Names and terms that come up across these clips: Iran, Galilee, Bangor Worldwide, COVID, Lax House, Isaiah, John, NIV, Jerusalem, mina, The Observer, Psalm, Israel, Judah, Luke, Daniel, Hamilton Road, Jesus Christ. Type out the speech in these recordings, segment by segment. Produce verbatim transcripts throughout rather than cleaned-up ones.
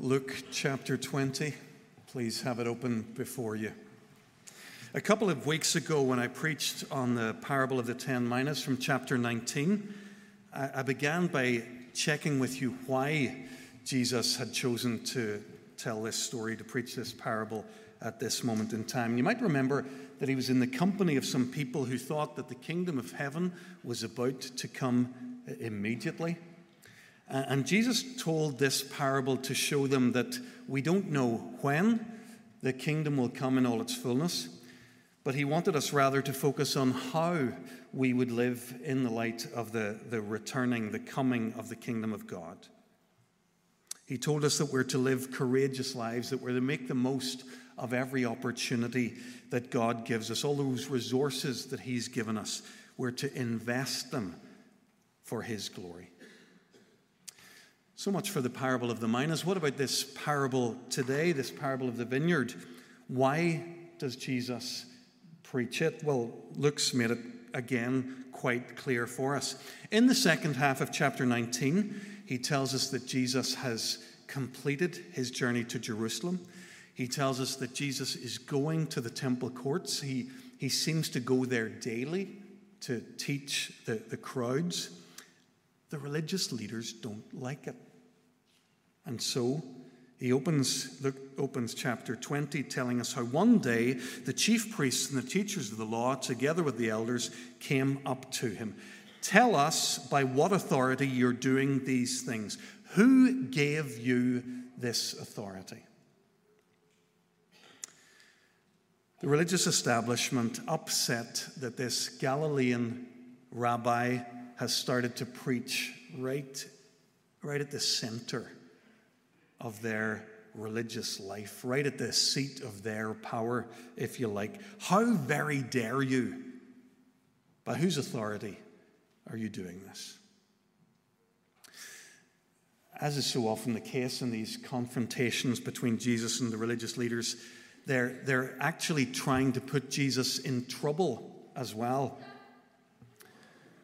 Luke chapter twenty. Please have it open before you. A couple of weeks ago when I preached on the parable of the ten minas from chapter nineteen, I began by checking with you why Jesus had chosen to tell this story, to preach this parable at this moment in time. You might remember that he was in the company of some people who thought that the kingdom of heaven was about to come immediately. And Jesus told this parable to show them that we don't know when the kingdom will come in all its fullness, but he wanted us rather to focus on how we would live in the light of the, the returning, the coming of the kingdom of God. He told us that we're to live courageous lives, that we're to make the most of every opportunity that God gives us, all those resources that he's given us, we're to invest them for his glory. So much for the parable of the minas. What about this parable today, this parable of the vineyard? Why does Jesus preach it? Well, Luke's made it again quite clear for us. In the second half of chapter nineteen, he tells us that Jesus has completed his journey to Jerusalem. He tells us that Jesus is going to the temple courts. He, he seems to go there daily to teach the, the crowds. The religious leaders don't like it. And so he opens, Luke opens chapter twenty telling us how one day the chief priests and the teachers of the law, together with the elders, came up to him. Tell us by what authority you're doing these things. Who gave you this authority? The religious establishment upset that this Galilean rabbi has started to preach right, right at the center of their religious life, right at the seat of their power, if you like. How very dare you? By whose authority are you doing this? As is so often the case in these confrontations between Jesus and the religious leaders, they're, they're actually trying to put Jesus in trouble as well.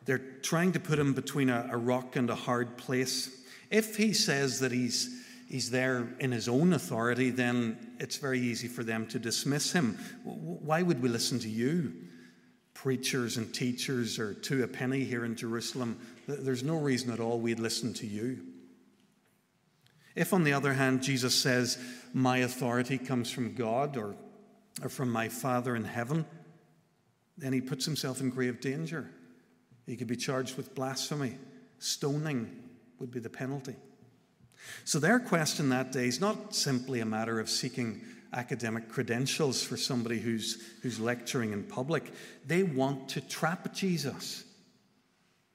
They're trying to put him between a, a rock and a hard place. If he says that he's, he's there in his own authority, then it's very easy for them to dismiss him. Why would we listen to you? Preachers and teachers are two a penny here in Jerusalem. There's no reason at all we'd listen to you. If, on the other hand, Jesus says, my authority comes from God or, or from my Father in heaven, then he puts himself in grave danger. He could be charged with blasphemy. Stoning would be the penalty. So their question that day is not simply a matter of seeking academic credentials for somebody who's, who's lecturing in public. They want to trap Jesus.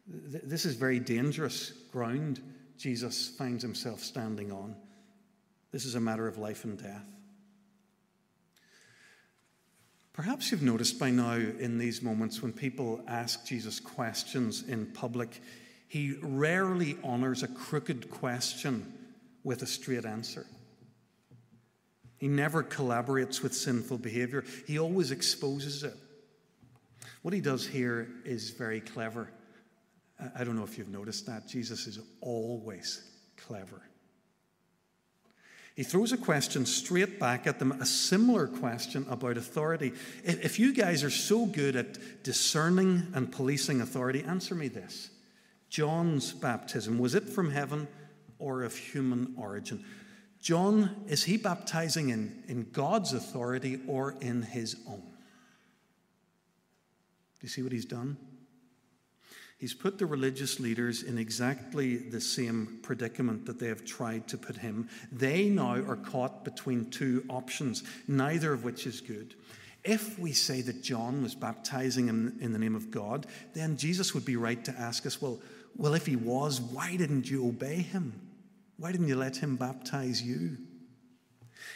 This is very dangerous ground Jesus finds himself standing on. This is a matter of life and death. Perhaps you've noticed by now in these moments when people ask Jesus questions in public, he rarely honors a crooked question with a straight answer. He never collaborates with sinful behavior. He always exposes it. What he does here is very clever. I don't know if you've noticed that. Jesus is always clever. He throws a question straight back at them, a similar question about authority. If you guys are so good at discerning and policing authority, answer me this. John's baptism, was it from heaven or of human origin? John, is he baptizing in, in God's authority or in his own? Do you see what he's done? He's put the religious leaders in exactly the same predicament that they have tried to put him. They now are caught between two options, neither of which is good. If we say that John was baptizing him in the name of God, then Jesus would be right to ask us, well, well, if he was, why didn't you obey him? Why didn't you let him baptize you?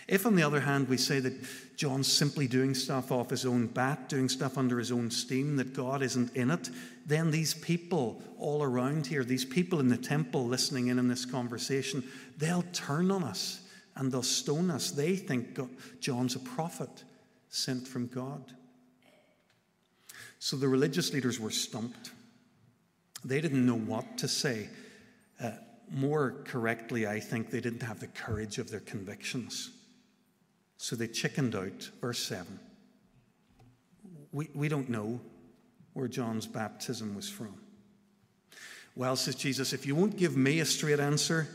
If, on the other hand, we say that John's simply doing stuff off his own bat, doing stuff under his own steam, that God isn't in it, then these people all around here, these people in the temple listening in on this conversation, they'll turn on us and they'll stone us. They think God, John's a prophet sent from God. So the religious leaders were stumped. They didn't know what to say. Uh, more correctly, I think they didn't have the courage of their convictions. So they chickened out. Verse seven. We, we don't know where John's baptism was from. Well, says Jesus, if you won't give me a straight answer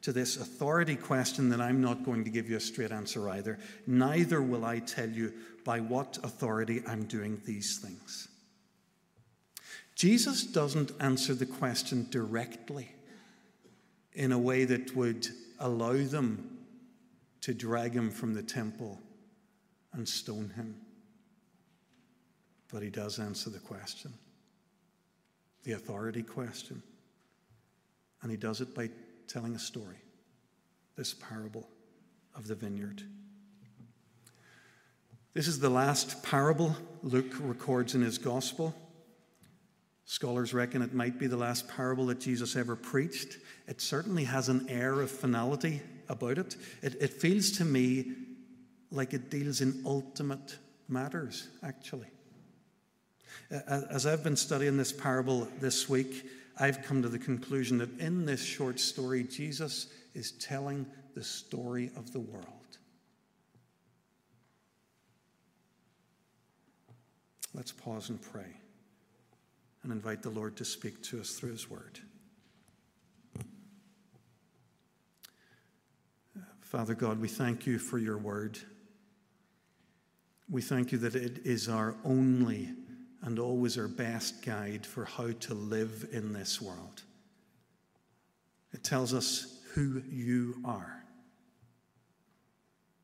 to this authority question, then I'm not going to give you a straight answer either. Neither will I tell you by what authority I'm doing these things. Jesus doesn't answer the question directly in a way that would allow them to drag him from the temple and stone him. But he does answer the question, the authority question. And he does it by telling a story, this parable of the vineyard. This is the last parable Luke records in his gospel. Scholars reckon it might be the last parable that Jesus ever preached. It certainly has an air of finality about it. It, it feels to me like it deals in ultimate matters, actually. As I've been studying this parable this week, I've come to the conclusion that in this short story, Jesus is telling the story of the world. Let's pause and pray and invite the Lord to speak to us through his word. Father God, we thank you for your word. We thank you that it is our only and always our best guide for how to live in this world. It tells us who you are.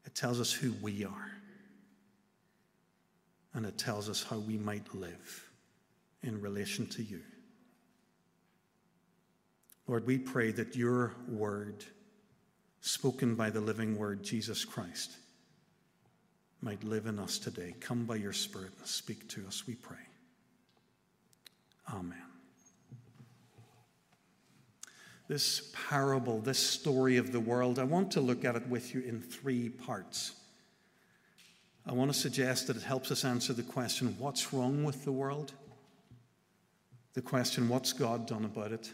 It tells us who we are. And it tells us how we might live in relation to you. Lord, we pray that your word, spoken by the living word, Jesus Christ, might live in us today. Come by your Spirit and speak to us, we pray. Amen. This parable, this story of the world, I want to look at it with you in three parts. I want to suggest that it helps us answer the question, what's wrong with the world? The question, what's God done about it?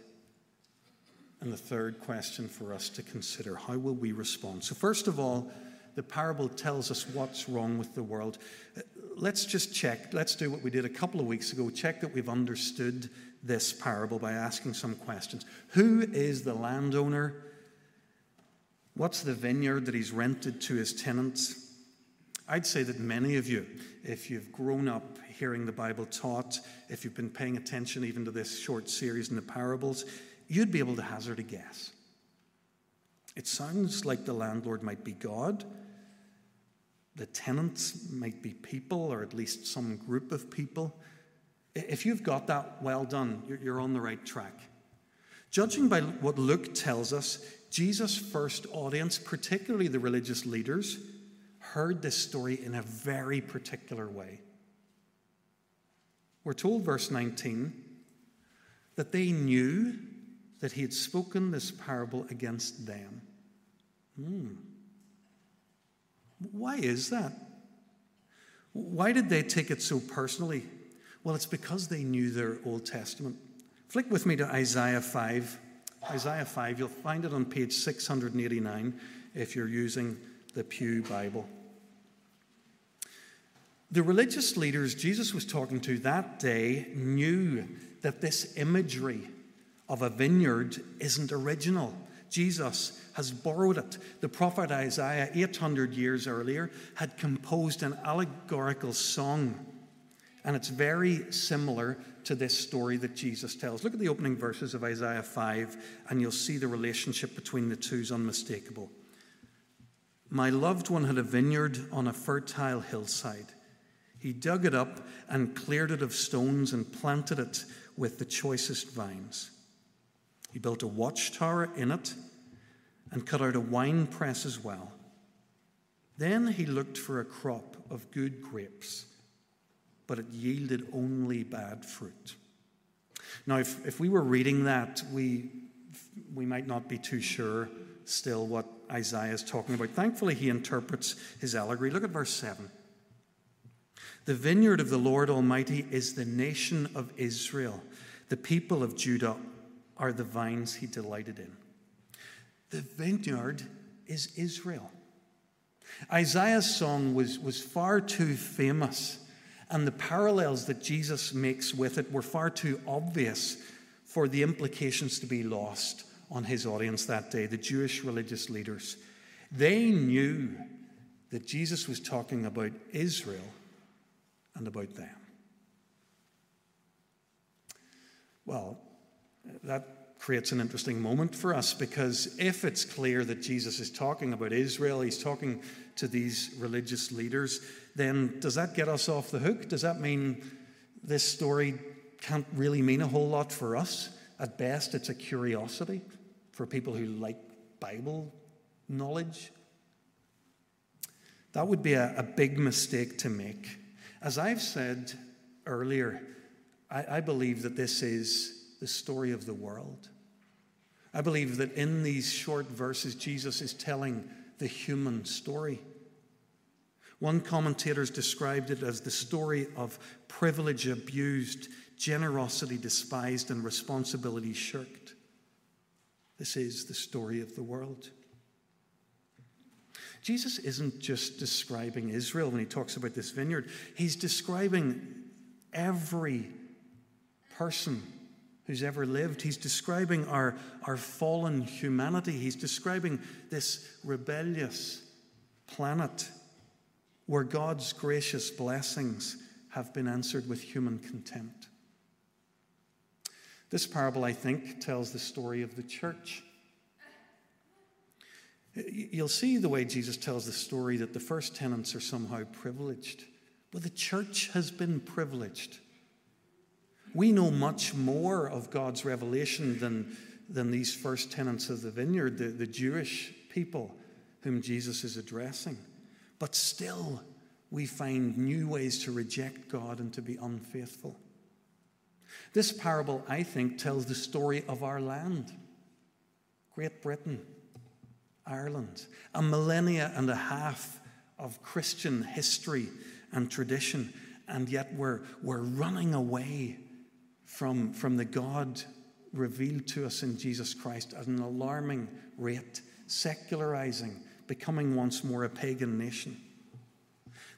And the third question for us to consider, how will we respond? So first of all, the parable tells us what's wrong with the world. Let's just check. Let's do what we did a couple of weeks ago. Check that we've understood this parable by asking some questions. Who is the landowner? What's the vineyard that he's rented to his tenants? I'd say that many of you, if you've grown up hearing the Bible taught, if you've been paying attention even to this short series in the parables, you'd be able to hazard a guess. It sounds like the landlord might be God. The tenants might be people, or at least some group of people. If you've got that, well done. You're on the right track. Judging by what Luke tells us, Jesus' first audience, particularly the religious leaders, heard this story in a very particular way. We're told, verse nineteen, that they knew that he had spoken this parable against them. Hmm. Why is that? Why did they take it so personally? Well, it's because they knew their Old Testament. Flick with me to Isaiah five. Isaiah five, you'll find it on page six hundred eighty-nine if you're using the Pew Bible. The religious leaders Jesus was talking to that day knew that this imagery of a vineyard isn't original. Jesus has borrowed it. The prophet Isaiah, eight hundred years earlier, had composed an allegorical song, and it's very similar to this story that Jesus tells. Look at the opening verses of Isaiah five, and you'll see the relationship between the two is unmistakable. My loved one had a vineyard on a fertile hillside. He dug it up and cleared it of stones and planted it with the choicest vines. He built a watchtower in it and cut out a wine press as well. Then he looked for a crop of good grapes, but it yielded only bad fruit. Now, if, if we were reading that, we, we might not be too sure still what Isaiah is talking about. Thankfully, he interprets his allegory. Look at verse seven. The vineyard of the Lord Almighty is the nation of Israel. The people of Judah are the vines he delighted in. The vineyard is Israel. Isaiah's song was, was far too famous, and the parallels that Jesus makes with it were far too obvious for the implications to be lost on his audience that day, the Jewish religious leaders. They knew that Jesus was talking about Israel and about them. Well, that creates an interesting moment for us, because if it's clear that Jesus is talking about Israel, he's talking to these religious leaders, then does that get us off the hook? Does that mean this story can't really mean a whole lot for us? At best, it's a curiosity for people who like Bible knowledge. That would be a, a big mistake to make. As I've said earlier, I, I believe that this is the story of the world. I believe that in these short verses, Jesus is telling the human story. One commentator's described it as the story of privilege abused, generosity despised, and responsibility shirked. This is the story of the world. Jesus isn't just describing Israel when he talks about this vineyard. He's describing every person who's ever lived. He's describing our, our fallen humanity. He's describing this rebellious planet where God's gracious blessings have been answered with human contempt. This parable, I think, tells the story of the church. You'll see the way Jesus tells the story that the first tenants are somehow privileged. Well, the church has been privileged. We know much more of God's revelation than, than these first tenants of the vineyard, the, the Jewish people whom Jesus is addressing. But still, we find new ways to reject God and to be unfaithful. This parable, I think, tells the story of our land, Great Britain, Ireland, a millennia and a half of Christian history and tradition, and yet we're, we're running away from, from the God revealed to us in Jesus Christ at an alarming rate, secularizing, becoming once more a pagan nation.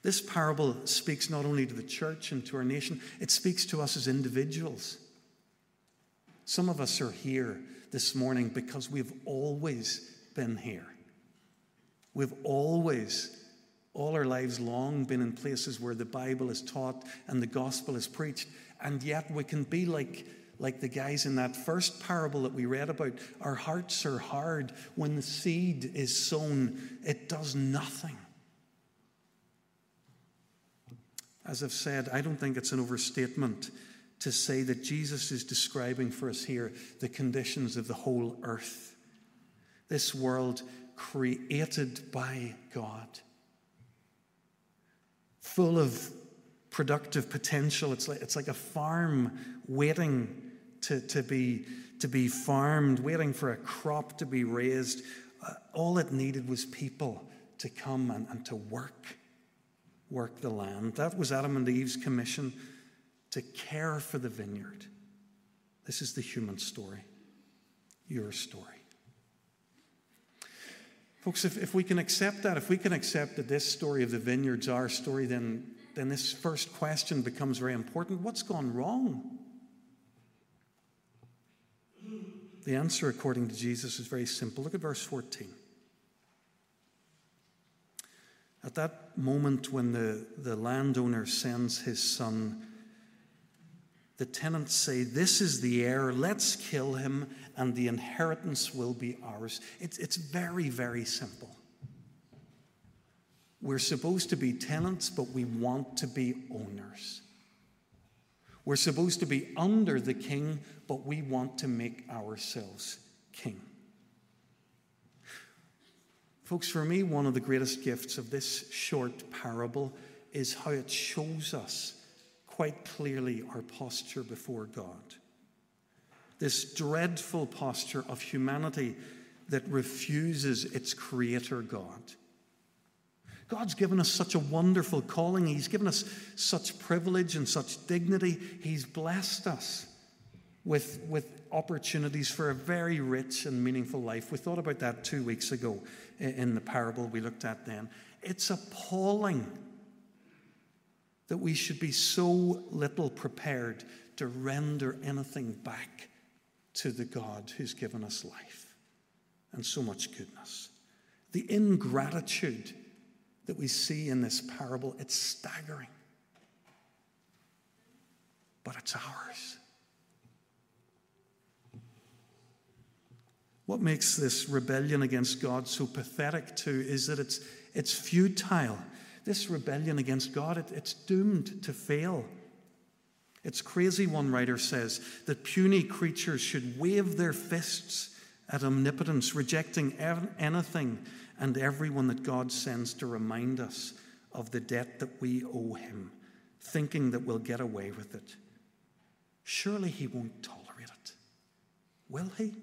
This parable speaks not only to the church and to our nation, it speaks to us as individuals. Some of us are here this morning because we've always been here. We've always, all our lives long, been in places where the Bible is taught and the gospel is preached, and yet we can be like, like the guys in that first parable that we read about. Our hearts are hard. When the seed is sown, it does nothing. As I've said, I don't think it's an overstatement to say that Jesus is describing for us here the conditions of the whole earth. This world created by God, full of productive potential. It's like, it's like a farm waiting to, to, be, to be farmed, waiting for a crop to be raised. Uh, all it needed was people to come and, and to work, work the land. That was Adam and Eve's commission, to care for the vineyard. This is the human story, your story. Folks, if, if we can accept that, if we can accept that this story of the vineyard's our story, then, then this first question becomes very important. What's gone wrong? The answer, according to Jesus, is very simple. Look at verse fourteen. At that moment when the, the landowner sends his son, the tenants say, "This is the heir, let's kill him, and the inheritance will be ours." It's, it's very, very simple. We're supposed to be tenants, but we want to be owners. We're supposed to be under the king, but we want to make ourselves king. Folks, for me, one of the greatest gifts of this short parable is how it shows us quite clearly our posture before God. This dreadful posture of humanity that refuses its creator God. God's given us such a wonderful calling. He's given us such privilege and such dignity. He's blessed us with, with opportunities for a very rich and meaningful life. We thought about that two weeks ago in the parable we looked at then. It's appalling that we should be so little prepared to render anything back to the God who's given us life and so much goodness. The ingratitude that we see in this parable, it's staggering. But it's ours. What makes this rebellion against God so pathetic too is that it's, it's futile. This rebellion against God, it, it's doomed to fail. It's crazy, one writer says, that puny creatures should wave their fists at omnipotence, rejecting ev- anything and everyone that God sends to remind us of the debt that we owe him, thinking that we'll get away with it. Surely he won't tolerate it, will he?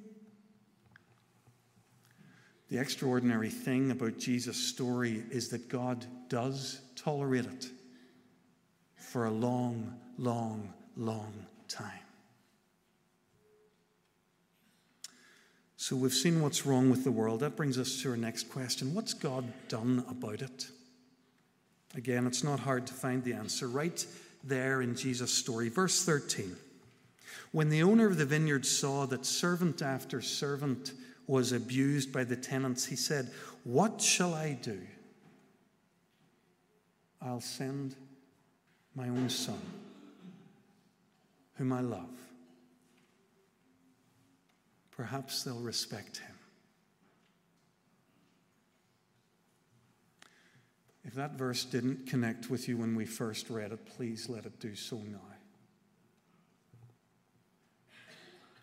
The extraordinary thing about Jesus' story is that God does tolerate it for a long, long, long time. So we've seen what's wrong with the world. That brings us to our next question. What's God done about it? Again, it's not hard to find the answer right there in Jesus' story. Verse thirteen. When the owner of the vineyard saw that servant after servant was abused by the tenants, he said, "What shall I do? I'll send my own son, whom I love. Perhaps they'll respect him." If that verse didn't connect with you when we first read it, please let it do so now.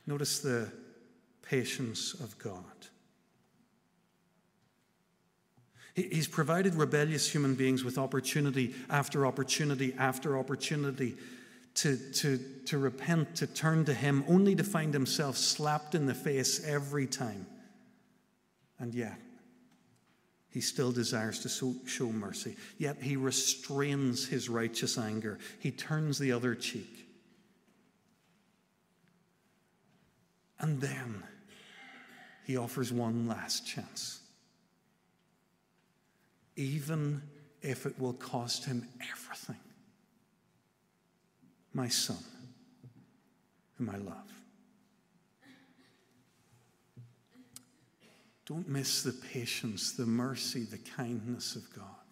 Notice the patience of God. He's provided rebellious human beings with opportunity after opportunity after opportunity To, to, to repent, to turn to him, only to find himself slapped in the face every time. And yet, he still desires to so, show mercy. Yet he restrains his righteous anger. He turns the other cheek. And then, he offers one last chance. Even if it will cost him everything. My son, whom I love. Don't miss the patience, the mercy, the kindness of God.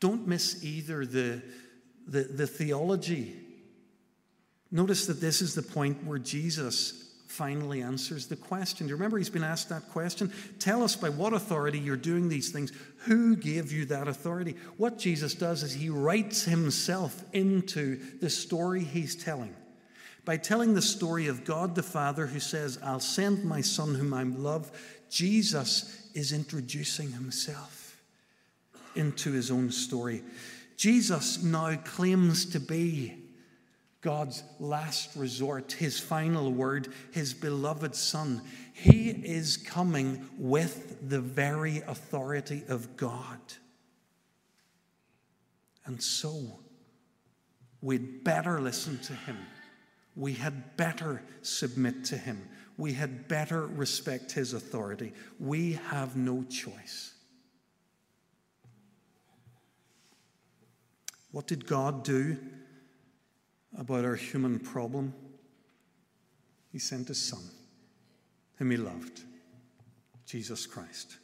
Don't miss either the, the, the theology. Notice that this is the point where Jesus finally answers the question. Do you remember he's been asked that question? Tell us by what authority you're doing these things. Who gave you that authority? What Jesus does is he writes himself into the story he's telling. By telling the story of God the Father who says, "I'll send my son whom I love," Jesus is introducing himself into his own story. Jesus now claims to be God's last resort, his final word, his beloved son. He is coming with the very authority of God. And so, we'd better listen to him. We had better submit to him. We had better respect his authority. We have no choice. What did God do about our human problem? He sent his son, whom he loved, Jesus Christ.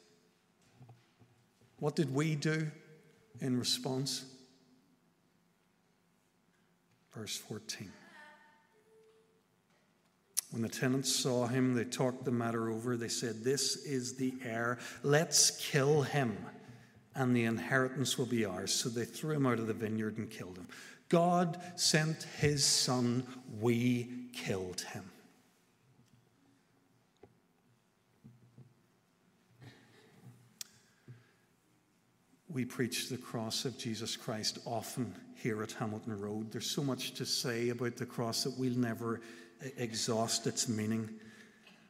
What did we do in response? Verse fourteen. When the tenants saw him, they talked the matter over. They said, "This is the heir. Let's kill him, and the inheritance will be ours." So they threw him out of the vineyard and killed him. God sent his son, we killed him. We preach the cross of Jesus Christ often here at Hamilton Road. There's so much to say about the cross that we'll never exhaust its meaning.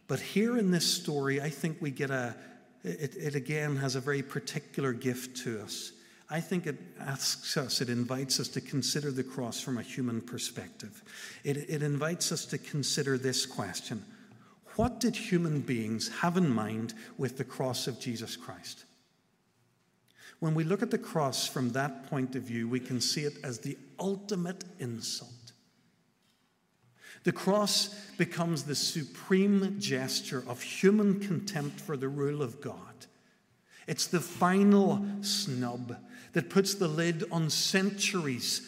But here in this story, I think we get a, it, it again has a very particular gift to us. I think it asks us, it invites us to consider the cross from a human perspective. It, it invites us to consider this question. What did human beings have in mind with the cross of Jesus Christ? When we look at the cross from that point of view, we can see it as the ultimate insult. The cross becomes the supreme gesture of human contempt for the rule of God. It's the final snub that puts the lid on centuries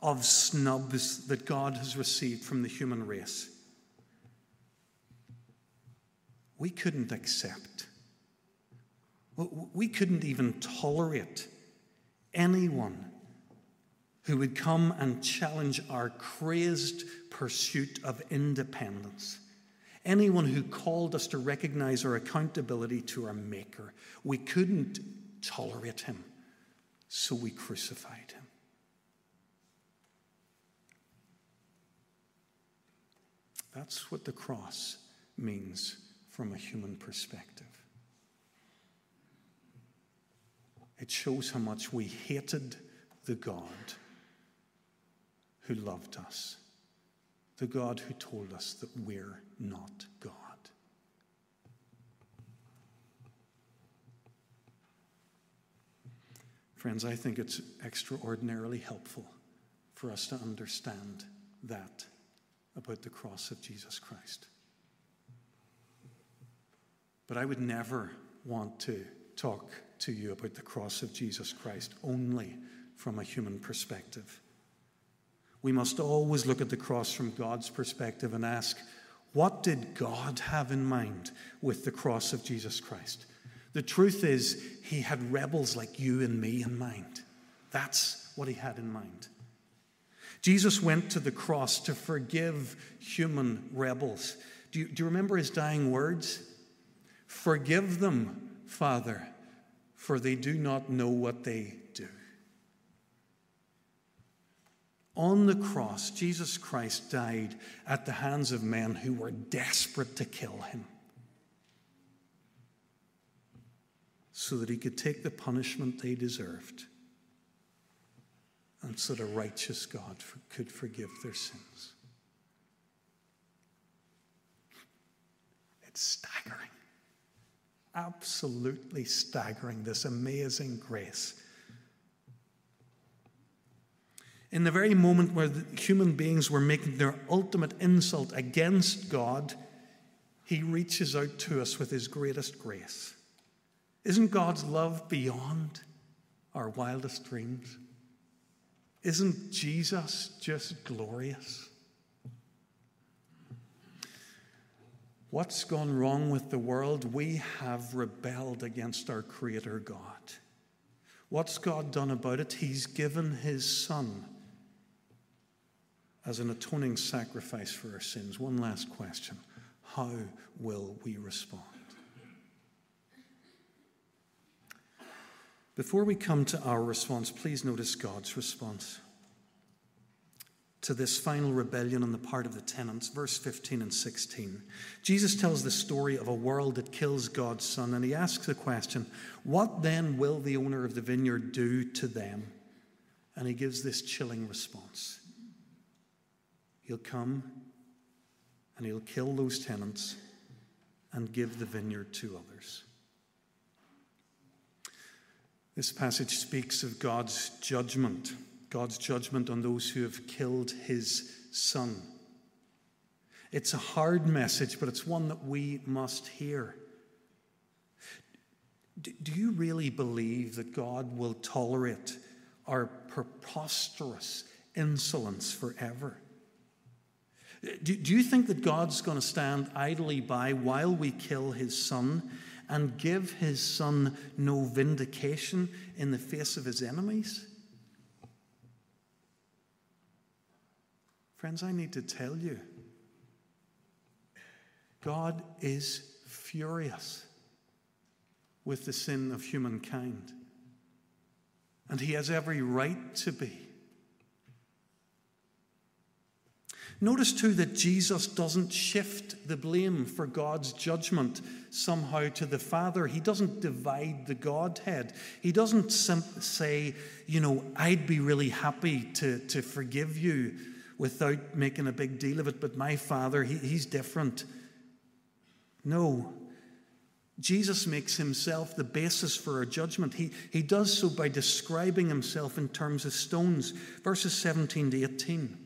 of snubs that God has received from the human race. We couldn't accept, we couldn't even tolerate anyone who would come and challenge our crazed pursuit of independence. Anyone who called us to recognize our accountability to our Maker. We couldn't tolerate him, so we crucified him. That's what the cross means from a human perspective. It shows how much we hated the God who loved us, the God who told us that we're not God. Friends, I think it's extraordinarily helpful for us to understand that about the cross of Jesus Christ. But I would never want to talk to you about the cross of Jesus Christ only from a human perspective. We must always look at the cross from God's perspective and ask, what did God have in mind with the cross of Jesus Christ? The truth is, he had rebels like you and me in mind. That's what he had in mind. Jesus went to the cross to forgive human rebels. Do you, do you remember his dying words? Forgive them, Father, for they do not know what they do. On the cross, Jesus Christ died at the hands of men who were desperate to kill him, so that he could take the punishment they deserved, and so that a righteous God could forgive their sins. It's staggering, absolutely staggering, this amazing grace. In the very moment where the human beings were making their ultimate insult against God, he reaches out to us with his greatest grace. Isn't God's love beyond our wildest dreams? Isn't Jesus just glorious? What's gone wrong with the world? We have rebelled against our Creator God. What's God done about it? He's given his Son as an atoning sacrifice for our sins. One last question. How will we respond? Before we come to our response, please notice God's response to this final rebellion on the part of the tenants, verse fifteen and sixteen. Jesus tells the story of a world that kills God's Son, and he asks the question, what then will the owner of the vineyard do to them? And he gives this chilling response. He'll come and he'll kill those tenants and give the vineyard to others. This passage speaks of God's judgment, God's judgment on those who have killed his Son. It's a hard message, but it's one that we must hear. Do, do you really believe that God will tolerate our preposterous insolence forever? Do, do you think that God's going to stand idly by while we kill his Son and give his Son no vindication in the face of his enemies? Friends, I need to tell you, God is furious with the sin of humankind, and he has every right to be. Notice too that Jesus doesn't shift the blame for God's judgment somehow to the Father. He doesn't divide the Godhead. He doesn't say, you know, I'd be really happy to, to forgive you without making a big deal of it, but my Father, he, he's different. No. Jesus makes himself the basis for our judgment. He, he does so by describing himself in terms of stones. Verses seventeen to eighteen.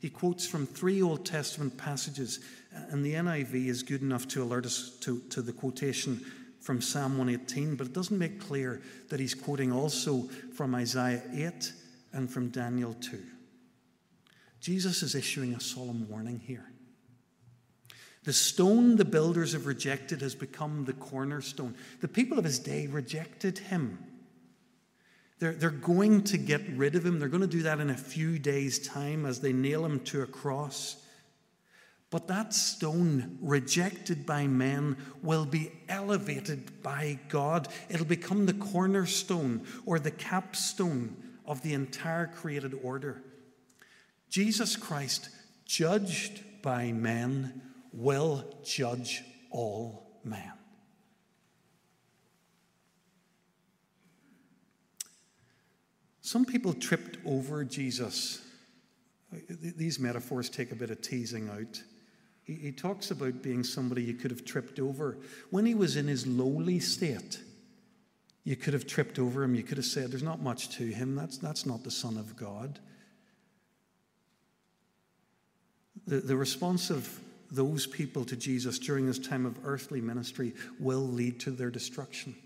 He quotes from three Old Testament passages, and the N I V is good enough to alert us to, to the quotation from Psalm one eighteen, but it doesn't make clear that he's quoting also from Isaiah eight and from Daniel two. Jesus is issuing a solemn warning here. The stone the builders have rejected has become the cornerstone. The people of his day rejected him. They're, they're going to get rid of him. They're going to do that in a few days' time as they nail him to a cross. But that stone, rejected by men, will be elevated by God. It'll become the cornerstone or the capstone of the entire created order. Jesus Christ, judged by men, will judge all men. Some people tripped over Jesus. These metaphors take a bit of teasing out. He, he talks about being somebody you could have tripped over. When he was in his lowly state, you could have tripped over him. You could have said, there's not much to him. That's, that's not the Son of God. The, the response of those people to Jesus during this time of earthly ministry will lead to their destruction.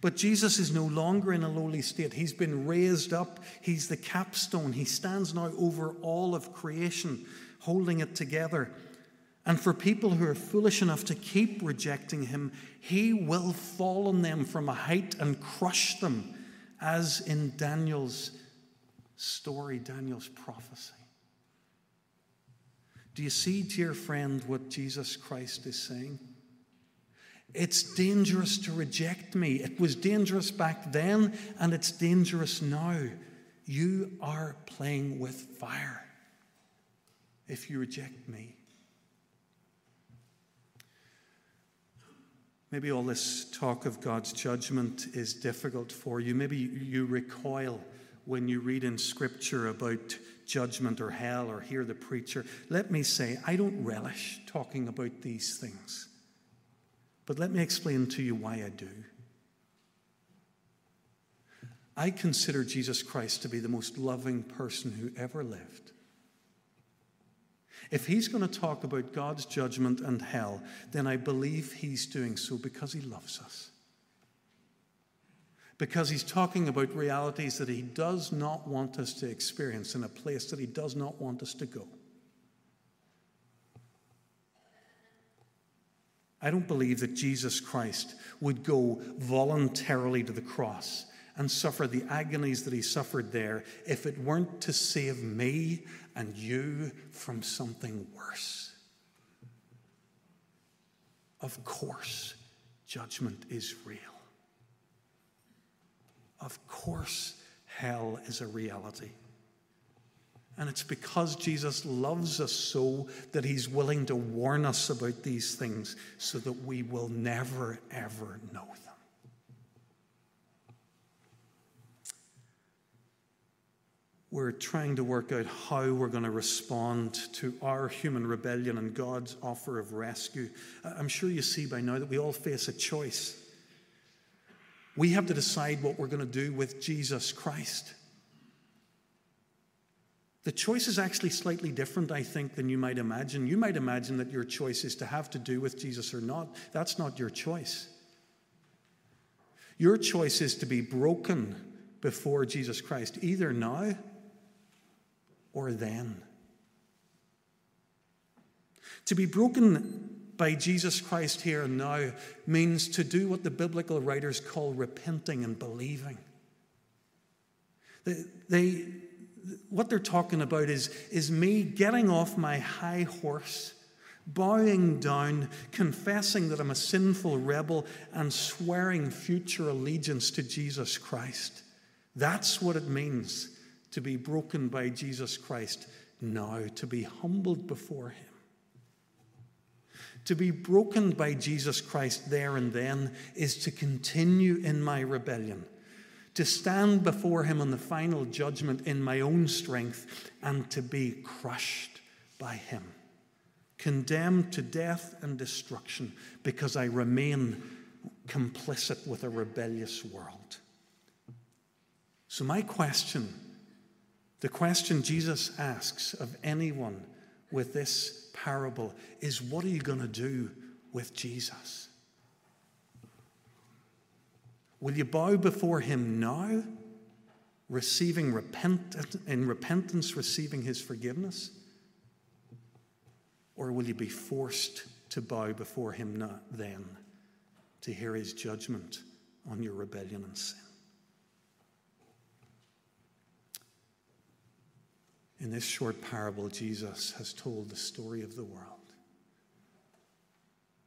But Jesus is no longer in a lowly state. He's been raised up. He's the capstone. He stands now over all of creation, holding it together. And for people who are foolish enough to keep rejecting him, he will fall on them from a height and crush them, as in Daniel's story, Daniel's prophecy. Do you see, dear friend, what Jesus Christ is saying? It's dangerous to reject me. It was dangerous back then, and it's dangerous now. You are playing with fire if you reject me. Maybe all this talk of God's judgment is difficult for you. Maybe you recoil when you read in Scripture about judgment or hell or hear the preacher. Let me say, I don't relish talking about these things. But let me explain to you why I do. I consider Jesus Christ to be the most loving person who ever lived. If he's going to talk about God's judgment and hell, then I believe he's doing so because he loves us. Because he's talking about realities that he does not want us to experience in a place that he does not want us to go. I don't believe that Jesus Christ would go voluntarily to the cross and suffer the agonies that he suffered there if it weren't to save me and you from something worse. Of course, judgment is real. Of course, hell is a reality. And it's because Jesus loves us so that he's willing to warn us about these things so that we will never, ever know them. We're trying to work out how we're going to respond to our human rebellion and God's offer of rescue. I'm sure you see by now that we all face a choice. We have to decide what we're going to do with Jesus Christ. The choice is actually slightly different, I think, than you might imagine. You might imagine that your choice is to have to do with Jesus or not. That's not your choice. Your choice is to be broken before Jesus Christ, either now or then. To be broken by Jesus Christ here and now means to do what the biblical writers call repenting and believing. They, they, what they're talking about is, is me getting off my high horse, bowing down, confessing that I'm a sinful rebel, and swearing future allegiance to Jesus Christ. That's what it means to be broken by Jesus Christ now, to be humbled before him. To be broken by Jesus Christ there and then is to continue in my rebellion, to stand before him on the final judgment in my own strength, and to be crushed by him, condemned to death and destruction because I remain complicit with a rebellious world. So my question, the question Jesus asks of anyone with this parable, is what are you going to do with Jesus? Will you bow before him now, receiving repent in repentance, receiving his forgiveness? Or will you be forced to bow before him now, then, to hear his judgment on your rebellion and sin? In this short parable, Jesus has told the story of the world.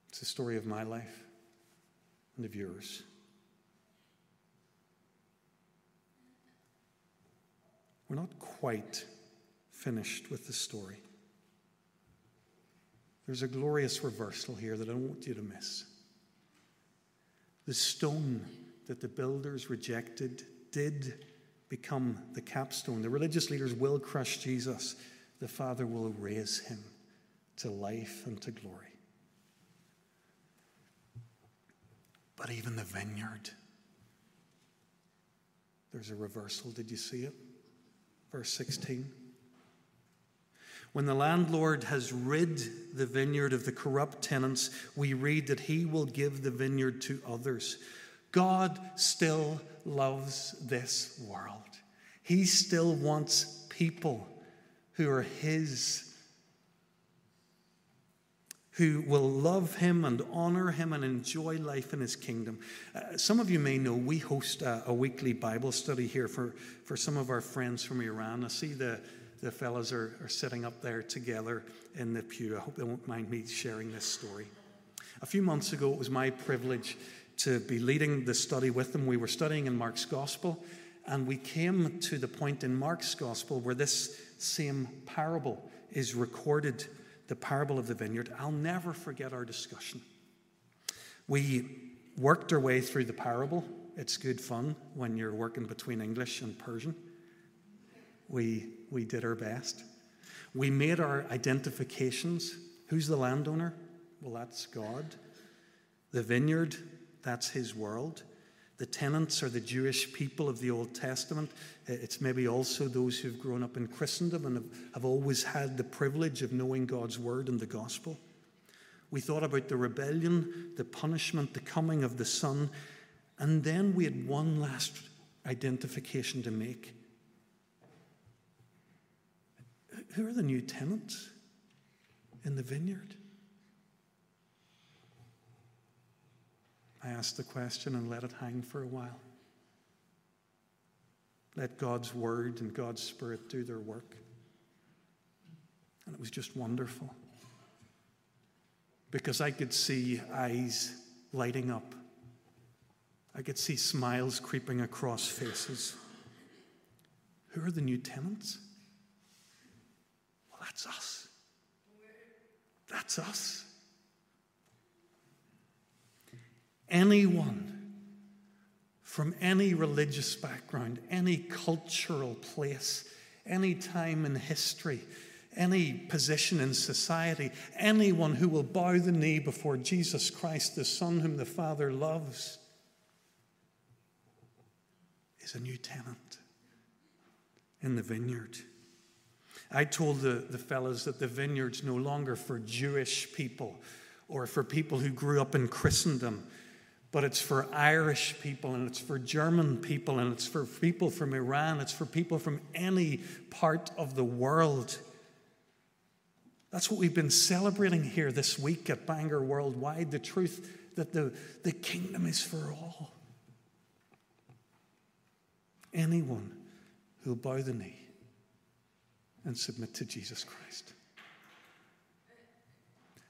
It's the story of my life and of yours. We're not quite finished with the story. There's a glorious reversal here that I don't want you to miss. The stone that the builders rejected did become the capstone. The religious leaders will crush Jesus. The Father will raise him to life and to glory. But even the vineyard, there's a reversal. Did you see it? Verse sixteen. When the landlord has rid the vineyard of the corrupt tenants, we read that he will give the vineyard to others. God still loves this world. He still wants people who are his, who will love him and honor him and enjoy life in his kingdom. Uh, some of you may know we host a, a weekly Bible study here for, for some of our friends from Iran. I see the, the fellas are, are sitting up there together in the pew. I hope they won't mind me sharing this story. A few months ago, it was my privilege to be leading the study with them. We were studying in Mark's Gospel, and we came to the point in Mark's Gospel where this same parable is recorded, the parable of the vineyard. I'll never forget our discussion. We worked our way through the parable. It's good fun when you're working between English and Persian. We, we did our best. We made our identifications. Who's the landowner? Well, that's God. The vineyard, that's his world. The tenants are the Jewish people of the Old Testament. It's maybe also those who've grown up in Christendom and have, have always had the privilege of knowing God's word and the gospel. We thought about the rebellion, the punishment, the coming of the Son, and then we had one last identification to make. Who are the new tenants in the vineyard? I asked the question and let it hang for a while. Let God's word and God's Spirit do their work. And it was just wonderful, because I could see eyes lighting up. I could see smiles creeping across faces. Who are the new tenants? Well, that's us. That's us. Anyone from any religious background, any cultural place, any time in history, any position in society, anyone who will bow the knee before Jesus Christ, the Son whom the Father loves, is a new tenant in the vineyard. I told the, the fellas that the vineyard's no longer for Jewish people or for people who grew up in Christendom, but it's for Irish people, and it's for German people, and it's for people from Iran. It's for people from any part of the world. That's what we've been celebrating here this week at Bangor Worldwide, the truth that the, the kingdom is for all. Anyone who'll bow the knee and submit to Jesus Christ.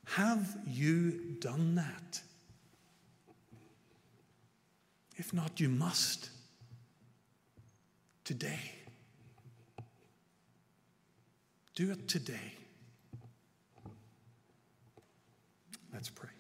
Have you done that? If not, you must today. Do it today. Let's pray.